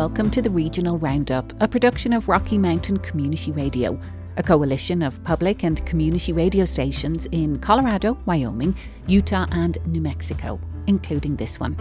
welcome to the Regional Roundup, a production of Rocky Mountain Community Radio, a coalition of public and community radio stations in Colorado, Wyoming, Utah and New Mexico, including this one.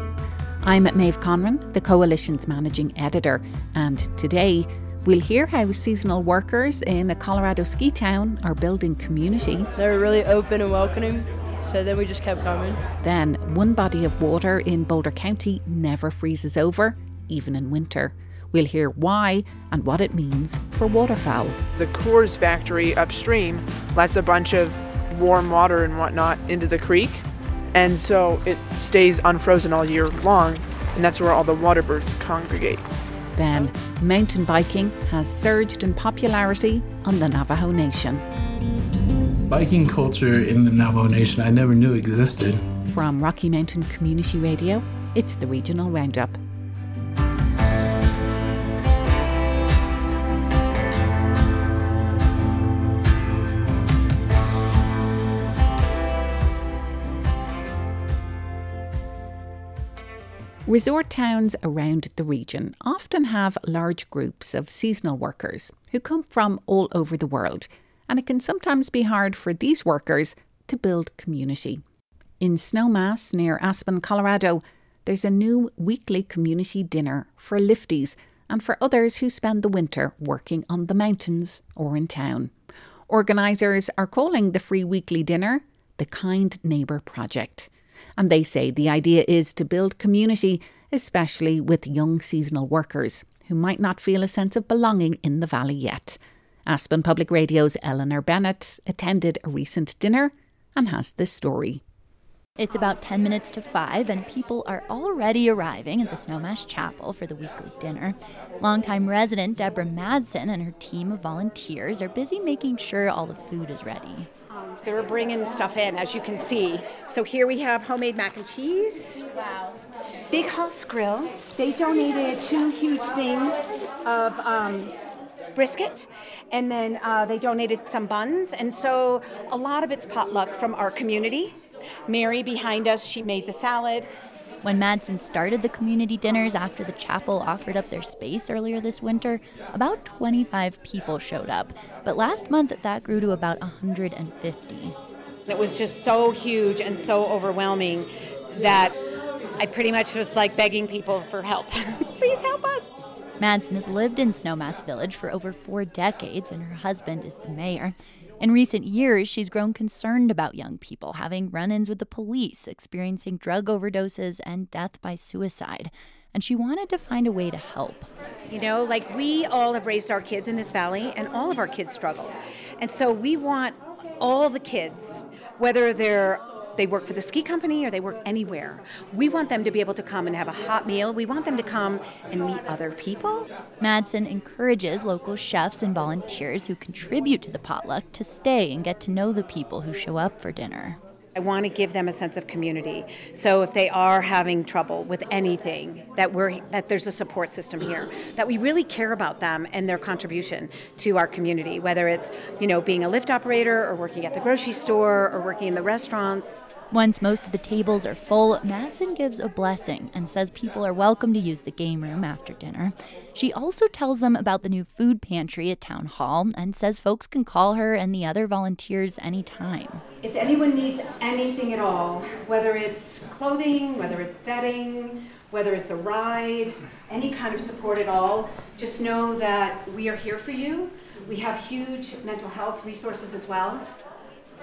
I'm Maeve Conran, the coalition's managing editor, and today we'll hear how seasonal workers in a Colorado ski town are building community. They're really open and welcoming. So then we just kept coming. Then one body of water in Boulder County never freezes over, even in winter. We'll hear why and what it means for waterfowl. The Coors factory upstream lets a bunch of warm water and whatnot into the creek, and so it stays unfrozen all year long, and that's where all the water birds congregate. Then mountain biking has surged in popularity on the Navajo Nation. Biking culture in the Navajo Nation I never knew existed. From Rocky Mountain Community Radio, it's the Regional Roundup. Resort towns around the region often have large groups of seasonal workers who come from all over the world, and it can sometimes be hard for these workers to build community. In Snowmass, near Aspen, Colorado, there's a new weekly community dinner for lifties and for others who spend the winter working on the mountains or in town. Organisers are calling the free weekly dinner the Kind Neighbour Project. And they say the idea is to build community, especially with young seasonal workers who might not feel a sense of belonging in the valley yet. Aspen Public Radio's Eleanor Bennett attended a recent dinner and has this story. It's about 10 minutes to 5 and people are already arriving at the Snowmass Chapel for the weekly dinner. Longtime resident Deborah Madsen and her team of volunteers are busy making sure all the food is ready. They're bringing stuff in, as you can see. So here we have homemade mac and cheese. Wow. Big House Grill. They donated two huge things of brisket, and then they donated some buns, and so a lot of it's potluck from our community. Mary behind us, she made the salad. When Madsen started the community dinners after the chapel offered up their space earlier this winter, about 25 people showed up. But last month, that grew to about 150. It was just so huge and so overwhelming that I pretty much was like begging people for help. Please help us. Madsen has lived in Snowmass Village for over 4 decades, and her husband is the mayor. In recent years, she's grown concerned about young people having run-ins with the police, experiencing drug overdoses and death by suicide. And she wanted to find a way to help. You know, like we all have raised our kids in this valley, and all of our kids struggle. And so we want all the kids, whether they work for the ski company or they work anywhere. We want them to be able to come and have a hot meal. We want them to come and meet other people. Madsen encourages local chefs and volunteers who contribute to the potluck to stay and get to know the people who show up for dinner. I want to give them a sense of community. So if they are having trouble with anything, that there's a support system here, that we really care about them and their contribution to our community, whether it's, being a lift operator or working at the grocery store or working in the restaurants. Once most of the tables are full, Madsen gives a blessing and says people are welcome to use the game room after dinner. She also tells them about the new food pantry at Town Hall and says folks can call her and the other volunteers anytime. If anyone needs anything at all, whether it's clothing, whether it's bedding, whether it's a ride, any kind of support at all, just know that we are here for you. We have huge mental health resources as well.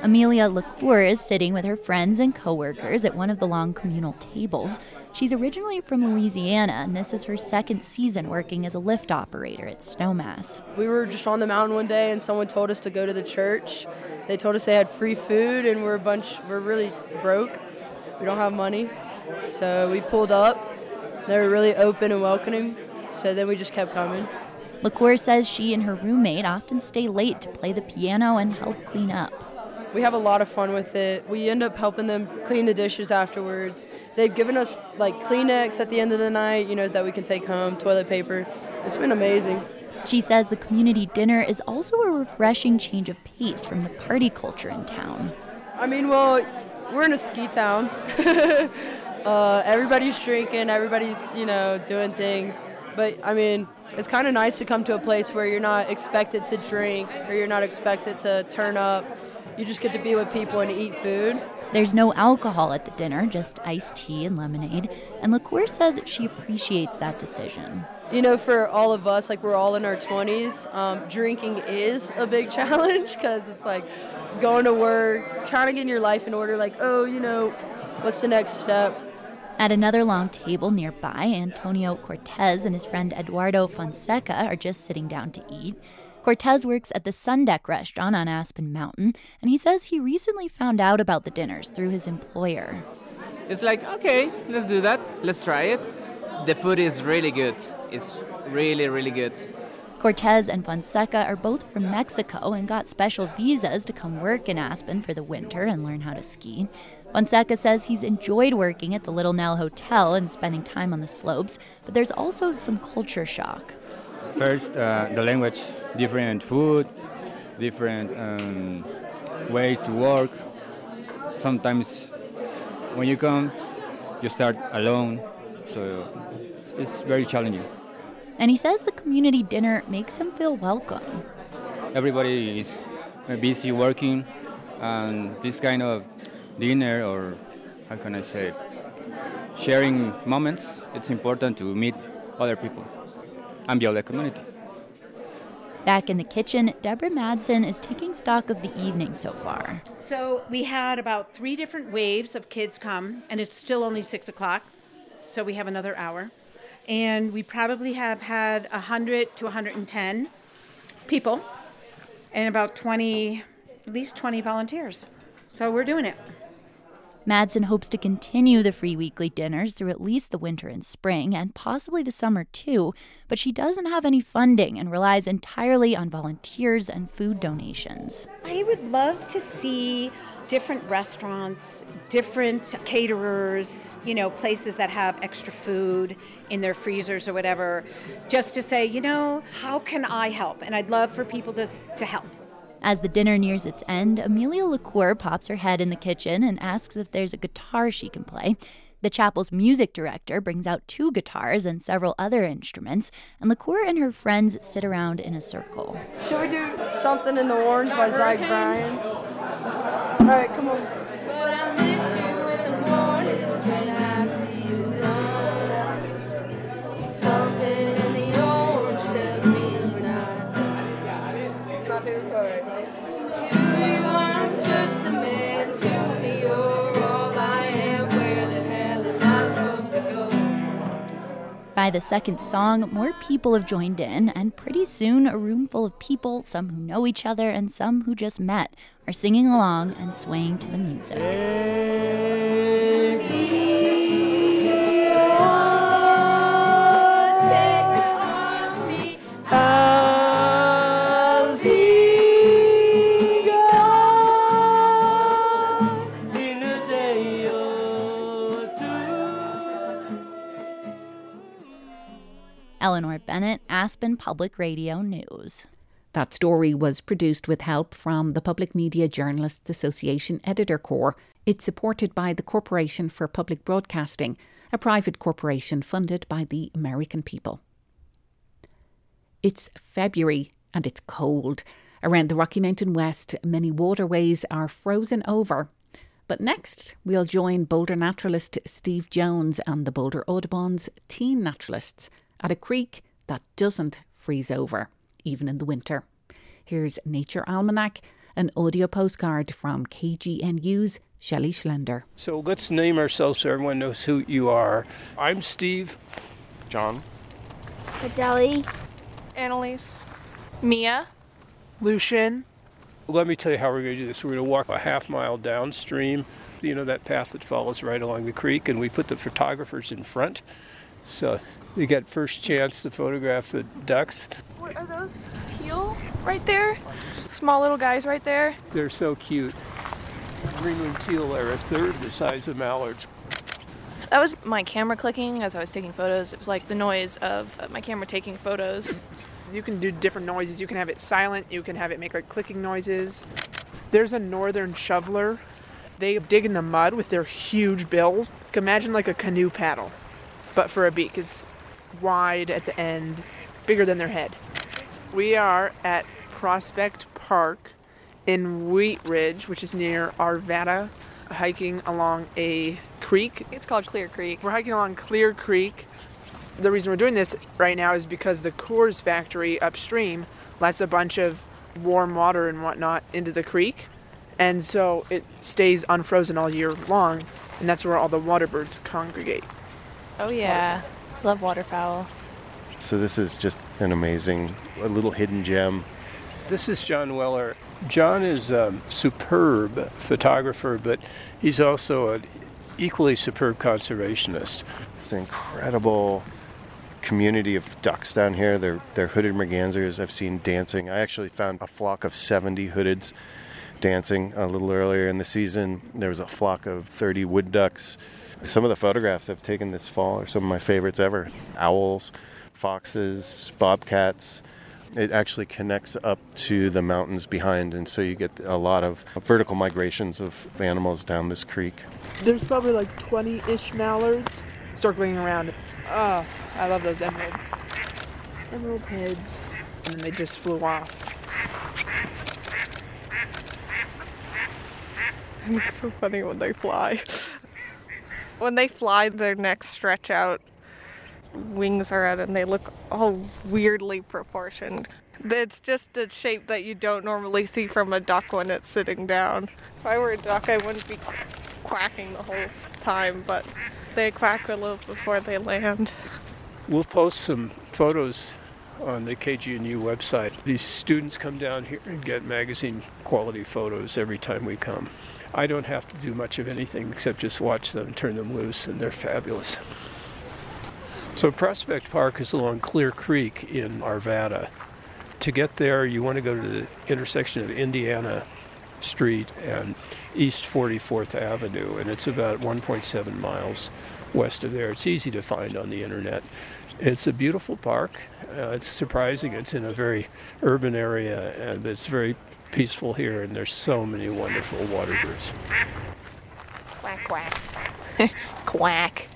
Amelia LaCour is sitting with her friends and coworkers at one of the long communal tables. She's originally from Louisiana, and this is her second season working as a lift operator at Snowmass. We were just on the mountain one day, and someone told us to go to the church. They told us they had free food, and we're really broke. We don't have money, so we pulled up. They were really open and welcoming, so then we just kept coming. LaCour says she and her roommate often stay late to play the piano and help clean up. We have a lot of fun with it. We end up helping them clean the dishes afterwards. They've given us Kleenex at the end of the night, that we can take home, toilet paper. It's been amazing. She says the community dinner is also a refreshing change of pace from the party culture in town. We're in a ski town. Everybody's drinking, everybody's, doing things. But, I mean, it's kind of nice to come to a place where you're not expected to drink or you're not expected to turn up. You just get to be with people and eat food. There's no alcohol at the dinner, just iced tea and lemonade. And LaCour says that she appreciates that decision. You know, for all of us, like, we're all in our 20s. Drinking is a big challenge because it's like going to work, kind of getting your life in order, like, oh, you know, what's the next step? At another long table nearby, Antonio Cortez and his friend Eduardo Fonseca are just sitting down to eat. Cortez works at the Sundeck restaurant on Aspen Mountain, and he says he recently found out about the dinners through his employer. It's like, okay, let's do that. Let's try it. The food is really good. It's really, really good. Cortez and Fonseca are both from Mexico and got special visas to come work in Aspen for the winter and learn how to ski. Fonseca says he's enjoyed working at the Little Nell Hotel and spending time on the slopes, but there's also some culture shock. First, the language, different food, different ways to work. Sometimes when you come, you start alone, so it's very challenging. And he says the community dinner makes him feel welcome. Everybody is busy working, and this kind of dinner, or how can I say, sharing moments, it's important to meet other people and be of the community. Back in the kitchen, Deborah Madsen is taking stock of the evening so far. So we had about 3 different waves of kids come, and it's still only 6 o'clock, so we have another hour. And we probably have had 100 to 110 people and about 20, at least 20 volunteers. So we're doing it. Madsen hopes to continue the free weekly dinners through at least the winter and spring and possibly the summer too, but she doesn't have any funding and relies entirely on volunteers and food donations. I would love to see different restaurants, different caterers, you know, places that have extra food in their freezers or whatever, just to say, you know, how can I help? And I'd love for people to help. As the dinner nears its end, Amelia LaCour pops her head in the kitchen and asks if there's a guitar she can play. The chapel's music director brings out 2 guitars and several other instruments, and LaCour and her friends sit around in a circle. Should we do Something in the Orange by Zach Bryan? All right, come on. But I miss you in the mornings when I see the sun. Something in the orange tells me we're not done. It's my favorite part. To you, I'm just a man. To me, you're all I am. Where the hell am I supposed to go? By the second song, more people have joined in, and pretty soon a room full of people, some who know each other and some who just met, are singing along and swaying to the music. Eleanor Bennett, Aspen Public Radio News. That story was produced with help from the Public Media Journalists Association Editor Corps. It's supported by the Corporation for Public Broadcasting, a private corporation funded by the American people. It's February and it's cold. Around the Rocky Mountain West, many waterways are frozen over. But next, we'll join Boulder naturalist Steve Jones and the Boulder Audubon's teen naturalists at a creek that doesn't freeze over, even in the winter. Here's Nature Almanac, an audio postcard from KGNU's Shelley Schlender. So let's name ourselves so everyone knows who you are. I'm Steve. John. Adeli. Annalise. Mia. Lucian. Let me tell you how we're going to do this. We're going to walk a half mile downstream, you know, that path that follows right along the creek, and we put the photographers in front. So you get first chance to photograph the ducks. What are those? Teal right there? Small little guys right there. They're so cute. Greenland teal are a third the size of mallards. That was my camera clicking as I was taking photos. It was like the noise of my camera taking photos. You can do different noises. You can have it silent. You can have it make like clicking noises. There's a northern shoveler. They dig in the mud with their huge bills. Imagine like a canoe paddle, but for a beak. It's wide at the end, bigger than their head. We are at Prospect Park in Wheat Ridge, which is near Arvada, hiking along a creek. It's called Clear Creek. We're hiking along Clear Creek. The reason we're doing this right now is because the Coors factory upstream lets a bunch of warm water and whatnot into the creek, and so it stays unfrozen all year long, and that's where all the water birds congregate. Oh yeah, love waterfowl. So this is just an amazing, a little hidden gem. This is John Weller. John is a superb photographer, but he's also an equally superb conservationist. It's an incredible community of ducks down here. They're hooded mergansers. I've seen dancing. I actually found a flock of 70 hoodeds dancing a little earlier in the season. There was a flock of 30 wood ducks. Some of the photographs I've taken this fall are some of my favorites ever. Owls, foxes, bobcats. It actually connects up to the mountains behind, and so you get a lot of vertical migrations of animals down this creek. There's probably like 20-ish mallards circling around. Oh, I love those emerald heads. And then they just flew off. It's so funny when they fly. When they fly, their necks stretch out, wings are out, and they look all weirdly proportioned. It's just a shape that you don't normally see from a duck when it's sitting down. If I were a duck, I wouldn't be quacking the whole time, but they quack a little before they land. We'll post some photos on the KGNU website. These students come down here and get magazine quality photos every time we come. I don't have to do much of anything except just watch them, turn them loose, and they're fabulous. So Prospect Park is along Clear Creek in Arvada. To get there, you want to go to the intersection of Indiana Street and East 44th Avenue, and it's about 1.7 miles west of there. It's easy to find on the internet. It's a beautiful park. It's surprising. It's in a very urban area, and it's very peaceful here, and there's so many wonderful water birds. Quack, quack. Quack.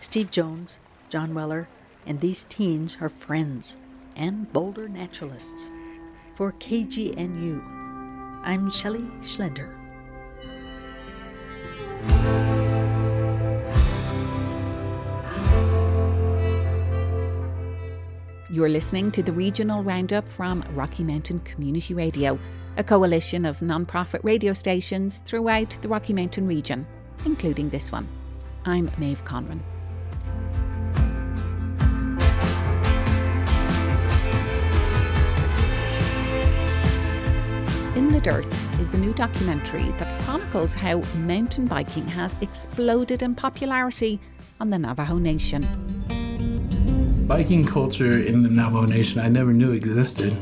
Steve Jones, John Weller, and these teens are friends and Boulder naturalists. For KGNU, I'm Shelley Schlender. You're listening to the Regional Roundup from Rocky Mountain Community Radio, a coalition of non-profit radio stations throughout the Rocky Mountain region, including this one. I'm Maeve Conran. In the Dirt is a new documentary that chronicles how mountain biking has exploded in popularity on the Navajo Nation. Biking culture in the Navajo Nation I never knew existed.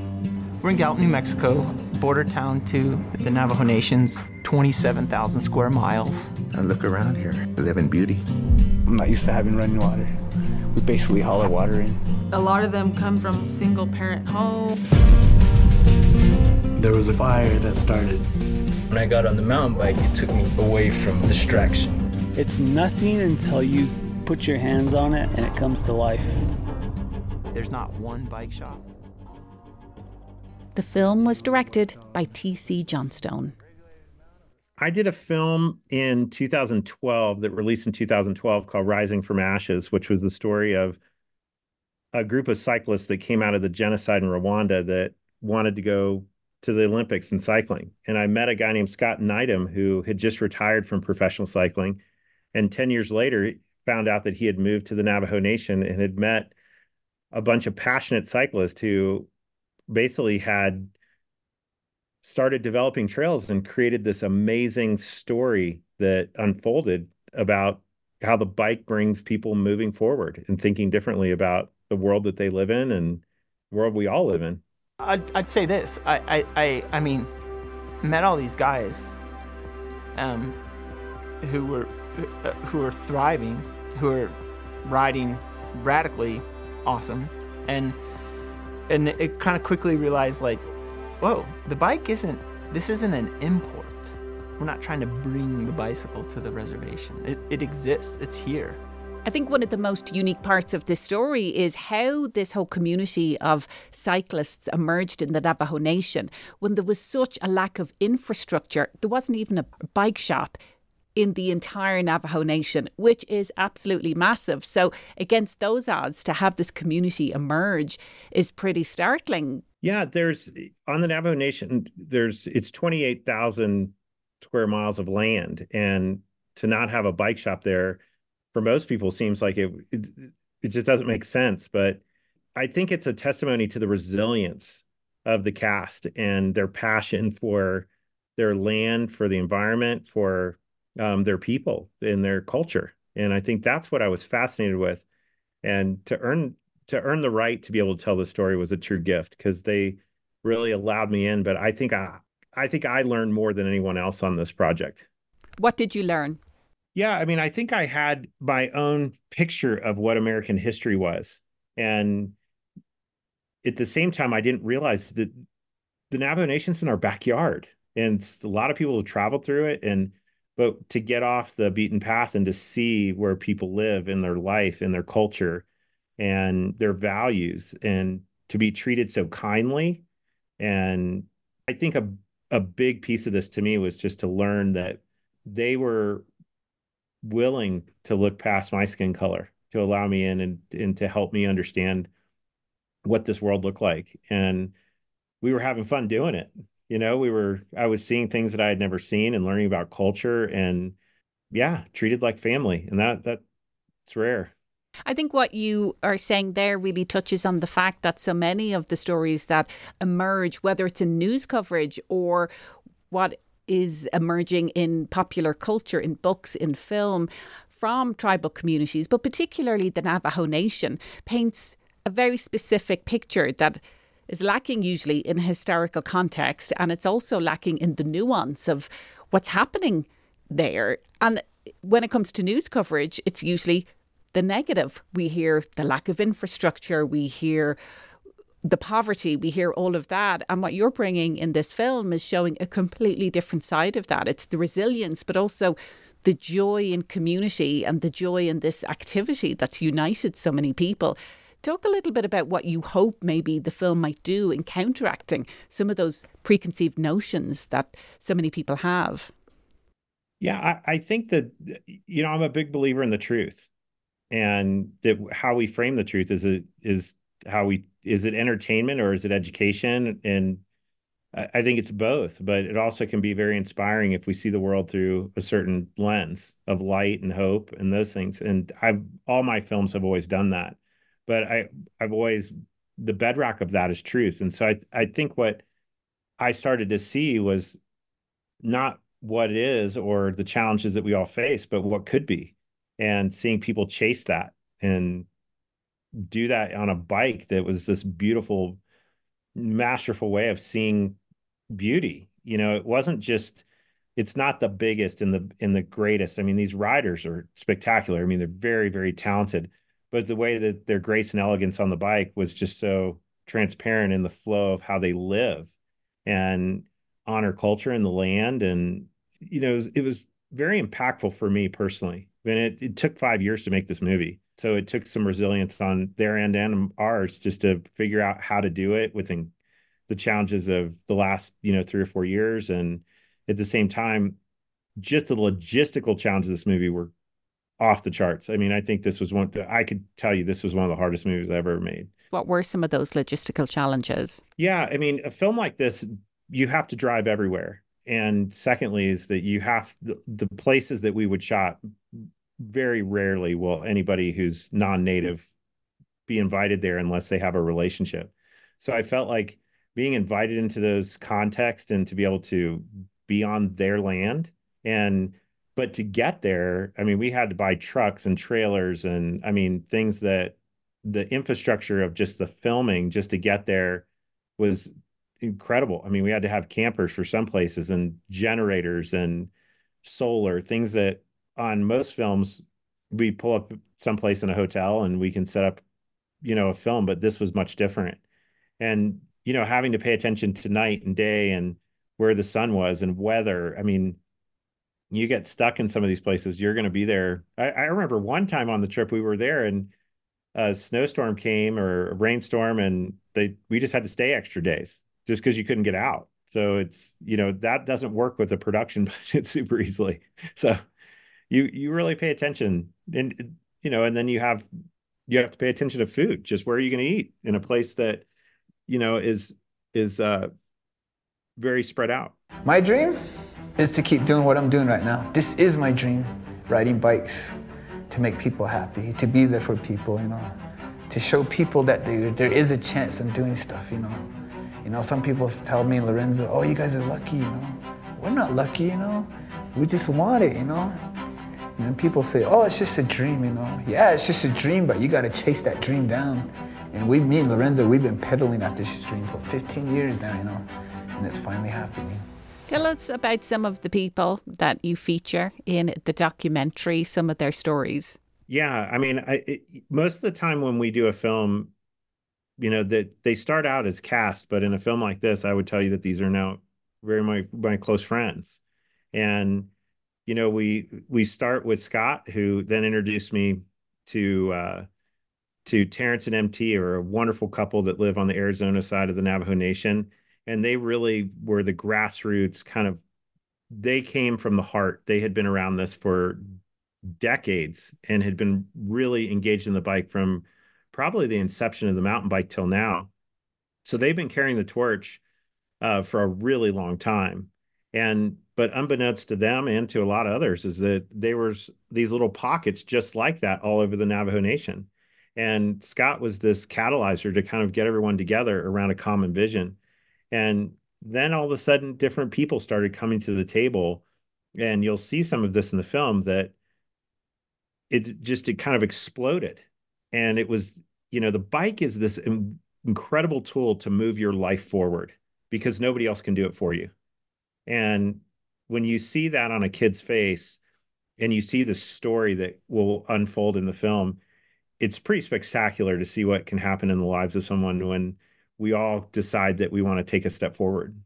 We're in Gallup, New Mexico, border town to the Navajo Nation's 27,000 square miles. I look around here, I live in beauty. I'm not used to having running water. We basically haul our water in. A lot of them come from single parent homes. There was a fire that started. When I got on the mountain bike, it took me away from distraction. It's nothing until you put your hands on it and it comes to life. There's not one bike shop. The film was directed by T.C. Johnstone. I did a film in 2012 that released in 2012 called Rising from Ashes, which was the story of a group of cyclists that came out of the genocide in Rwanda that wanted to go to the Olympics in cycling. And I met a guy named Scott Needham who had just retired from professional cycling. And 10 years later, found out that he had moved to the Navajo Nation and had met a bunch of passionate cyclists who basically had started developing trails and created this amazing story that unfolded about how the bike brings people moving forward and thinking differently about the world that they live in and the world we all live in. I'd say this, I mean, met all these guys who were thriving, who were riding radically awesome, and it kind of quickly realized, like, whoa, the bike isn't an import. We're not trying to bring the bicycle to the reservation. It exists. It's here. I think one of the most unique parts of this story is how this whole community of cyclists emerged in the Navajo Nation when there was such a lack of infrastructure. There wasn't even a bike shop in the entire Navajo Nation, which is absolutely massive. So against those odds, to have this community emerge is pretty startling. Yeah, there's on the Navajo Nation, it's 28,000 square miles of land, and to not have a bike shop there for most people seems like it just doesn't make sense. But I think it's a testimony to the resilience of the cast and their passion for their land, for the environment, for their people and their culture. And I think that's what I was fascinated with. And to earn the right to be able to tell this story was a true gift, because they really allowed me in. But I think I learned more than anyone else on this project. What did you learn? Yeah, I mean, I think I had my own picture of what American history was. And at the same time, I didn't realize that the Navajo Nation's in our backyard. And a lot of people have traveled through it. But to get off the beaten path and to see where people live in their life and their culture and their values, and to be treated so kindly. And I think a big piece of this to me was just to learn that they were willing to look past my skin color to allow me in and to help me understand what this world looked like. And we were having fun doing it. You know, I was seeing things that I had never seen and learning about culture, and yeah, treated like family. And that's rare. I think what you are saying there really touches on the fact that so many of the stories that emerge, whether it's in news coverage or what is emerging in popular culture, in books, in film, from tribal communities, but particularly the Navajo Nation, paints a very specific picture that is lacking usually in historical context, and it's also lacking in the nuance of what's happening there. And when it comes to news coverage, it's usually the negative. We hear the lack of infrastructure, we hear the poverty, we hear all of that. And what you're bringing in this film is showing a completely different side of that. It's the resilience, but also the joy in community and the joy in this activity that's united so many people. Talk a little bit about what you hope maybe the film might do in counteracting some of those preconceived notions that so many people have. Yeah, I think that, you know, I'm a big believer in the truth, and that how we frame the truth is it entertainment or is it education? And I think it's both, but it also can be very inspiring if we see the world through a certain lens of light and hope and those things. And all my films have always done that. But the bedrock of that is truth. And so I think what I started to see was not what it is or the challenges that we all face, but what could be, and seeing people chase that and do that on a bike. That was this beautiful, masterful way of seeing beauty. You know, it wasn't just, it's not the biggest and the greatest. I mean, these riders are spectacular. I mean, they're very, very talented. But the way that their grace and elegance on the bike was just so transparent in the flow of how they live and honor culture and the land. And, you know, it was very impactful for me personally. I mean, it took 5 years to make this movie. So it took some resilience on their end and ours just to figure out how to do it within the challenges of the last, 3 or 4 years. And at the same time, just the logistical challenges of this movie were off the charts. I mean, I think this was this was one of the hardest movies I ever made. What were some of those logistical challenges? Yeah, I mean, a film like this, you have to drive everywhere. And secondly is that you have the places that we would shot, very rarely will anybody who's non-native be invited there unless they have a relationship. So I felt like being invited into those contexts and to be able to be on their land but to get there, I mean, we had to buy trucks and trailers and, I mean, things that the infrastructure of just the filming just to get there was incredible. I mean, we had to have campers for some places and generators and solar, things that on most films, we pull up someplace in a hotel and we can set up, a film, but this was much different. And, having to pay attention to night and day and where the sun was and weather, I mean, you get stuck in some of these places, you're going to be there. I remember one time on the trip we were there and a snowstorm came or a rainstorm, and we just had to stay extra days just because you couldn't get out. So it's, you know, that doesn't work with a production budget super easily. So you really pay attention, and, you know, and then you have to pay attention to food. Just where are you going to eat in a place that, you know, is very spread out. My dream is to keep doing what I'm doing right now. This is my dream, riding bikes, to make people happy, to be there for people, you know, to show people that there is a chance in doing stuff, you know. You know, some people tell me, Lorenzo, oh, you guys are lucky, you know. We're not lucky, you know. We just want it, you know. And then people say, oh, it's just a dream, you know. Yeah, it's just a dream, but you got to chase that dream down. And me and Lorenzo, we've been pedaling at this dream for 15 years now, you know, and it's finally happening. Tell us about some of the people that you feature in the documentary, some of their stories. Yeah, I mean, most of the time when we do a film, you know, that they start out as cast, but in a film like this, I would tell you that these are now very my close friends. And, you know, we start with Scott, who then introduced me to Terrence and MT, are a wonderful couple that live on the Arizona side of the Navajo Nation. And they really were the grassroots kind of, they came from the heart. They had been around this for decades and had been really engaged in the bike from probably the inception of the mountain bike till now. So they've been carrying the torch for a really long time. But unbeknownst to them and to a lot of others is that there were these little pockets just like that all over the Navajo Nation. And Scott was this catalyzer to kind of get everyone together around a common vision. And then all of a sudden, different people started coming to the table. And you'll see some of this in the film that it kind of exploded. And it was, you know, the bike is this incredible tool to move your life forward because nobody else can do it for you. And when you see that on a kid's face and you see the story that will unfold in the film, it's pretty spectacular to see what can happen in the lives of someone when we all decide that we want to take a step forward.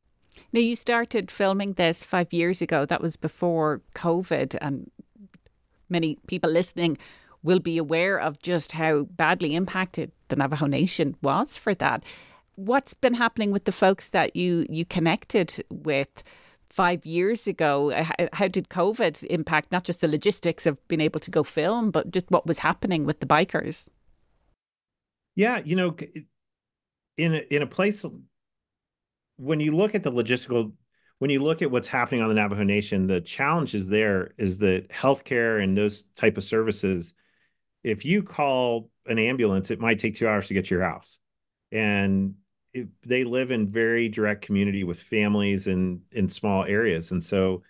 Now, you started filming this 5 years ago. That was before COVID, and many people listening will be aware of just how badly impacted the Navajo Nation was for that. What's been happening with the folks that you connected with 5 years ago? How did COVID impact not just the logistics of being able to go film, but just what was happening with the bikers? Yeah, you know, in a place, when you look at the logistical, when you look at what's happening on the Navajo Nation, the challenge is there is that healthcare and those type of services, if you call an ambulance, it might take 2 hours to get to your house. And they live in very direct community with families and in small areas. And so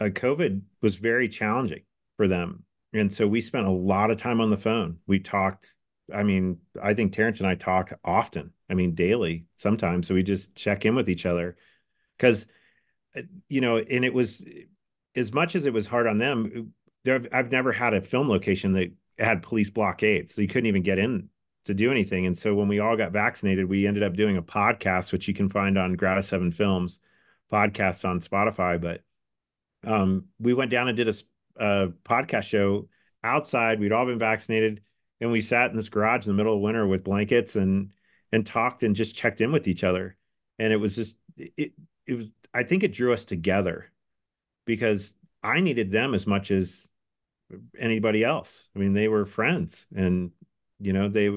COVID was very challenging for them. And so we spent a lot of time on the phone. We talked, I mean, I think Terrence and I talk often. I mean, daily sometimes. So we just check in with each other because, you know, and it was, as much as it was hard on them, I've never had a film location that had police blockades. So you couldn't even get in to do anything. And so when we all got vaccinated, we ended up doing a podcast, which you can find on Gratis 7 Films podcasts on Spotify. But we went down and did a podcast show outside. We'd all been vaccinated. And we sat in this garage in the middle of winter with blankets and talked and just checked in with each other. And it was just, it was, I think it drew us together because I needed them as much as anybody else. I mean, they were friends and, you know, they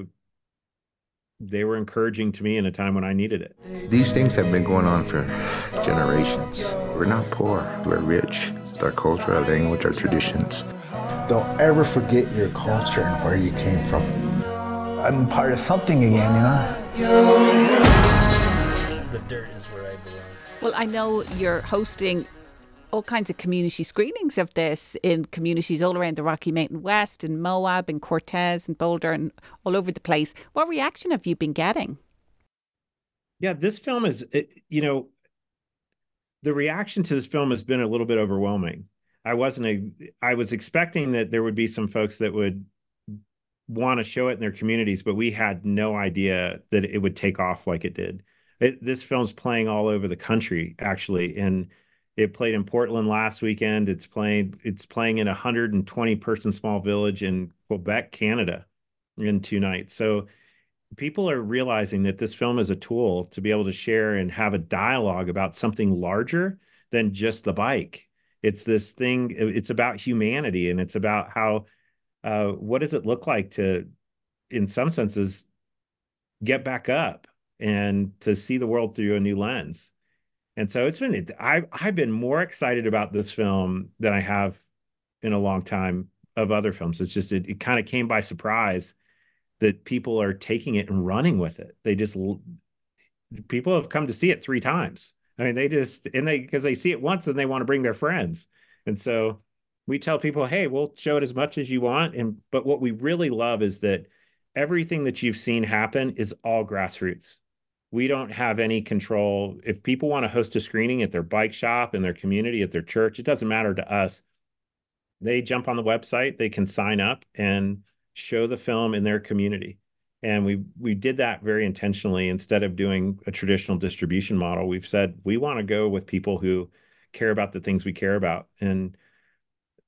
were encouraging to me in a time when I needed it. These things have been going on for generations. We're not poor, we're rich. It's our culture, our language, our traditions. Don't ever forget your culture and where you came from. I'm part of something again, you know? The dirt is where I belong. Well, I know you're hosting all kinds of community screenings of this in communities all around the Rocky Mountain West, in Moab, and Cortez, and Boulder, and all over the place. What reaction have you been getting? Yeah, this film is, you know, the reaction to this film has been a little bit overwhelming. I was expecting that there would be some folks that would want to show it in their communities, but we had no idea that it would take off like it did. This film's playing all over the country, actually, and It played in Portland last weekend. It's playing in a 120-person small village in Quebec, Canada, in 2 nights. So people are realizing that this film is a tool to be able to share and have a dialogue about something larger than just the bike. It's this thing. It's about humanity, and it's about how, what does it look like to, in some senses, get back up and to see the world through a new lens. And so it's been, I've been more excited about this film than I have in a long time of other films. It's just, it kind of came by surprise that people are taking it and running with it. People have come to see it 3 times. I mean, because they see it once and they want to bring their friends. And so we tell people, hey, we'll show it as much as you want. But what we really love is that everything that you've seen happen is all grassroots. We don't have any control. If people want to host a screening at their bike shop, in their community, at their church, it doesn't matter to us. They jump on the website, they can sign up and show the film in their community. And we did that very intentionally. Instead of doing a traditional distribution model, we've said, we want to go with people who care about the things we care about. And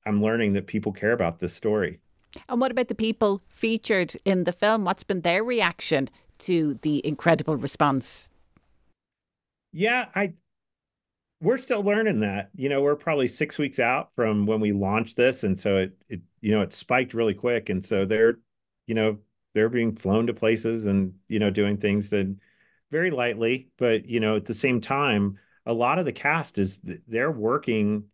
I'm learning that people care about this story. And what about the people featured in the film? What's been their reaction to the incredible response? Yeah, we're still learning that. You know, we're probably 6 weeks out from when we launched this. And so it spiked really quick. And so they're being flown to places and, doing things that very lightly. But, at the same time, a lot of the cast they're working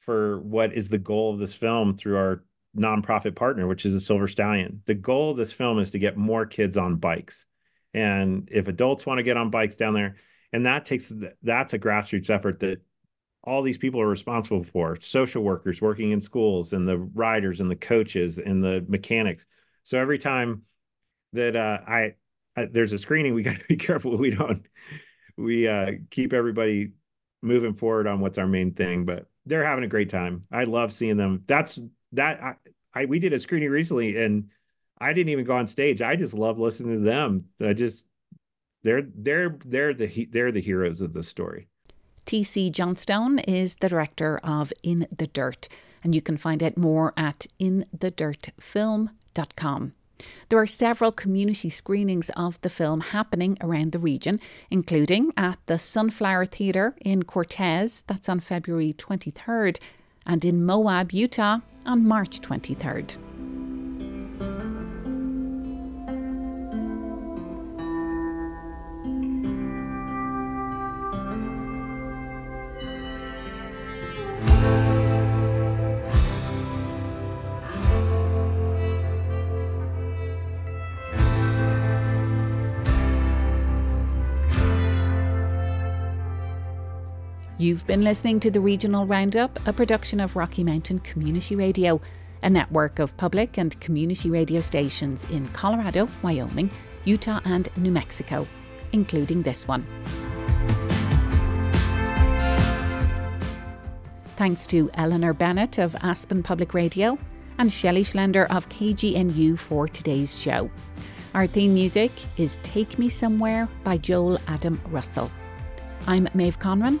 for what is the goal of this film through our nonprofit partner, which is the Silver Stallion. The goal of this film is to get more kids on bikes. And if adults want to get on bikes down there, and that's a grassroots effort that all these people are responsible for, social workers working in schools and the riders and the coaches and the mechanics. So every time that there's a screening, we got to be careful. We keep everybody moving forward on what's our main thing, but they're having a great time. I love seeing them. We did a screening recently and I didn't even go on stage. I just love listening to them. They're the heroes of this story. T.C. Johnstone is the director of In the Dirt, and you can find out more at inthedirtfilm.com. There are several community screenings of the film happening around the region, including at the Sunflower Theatre in Cortez, that's on February 23rd, and in Moab, Utah, on March 23rd. You've been listening to the Regional Roundup, a production of Rocky Mountain Community Radio, a network of public and community radio stations in Colorado, Wyoming, Utah and New Mexico, including this one. Thanks to Eleanor Bennett of Aspen Public Radio and Shelley Schlender of KGNU for today's show. Our theme music is Take Me Somewhere by Joel Adam Russell. I'm Maeve Conran.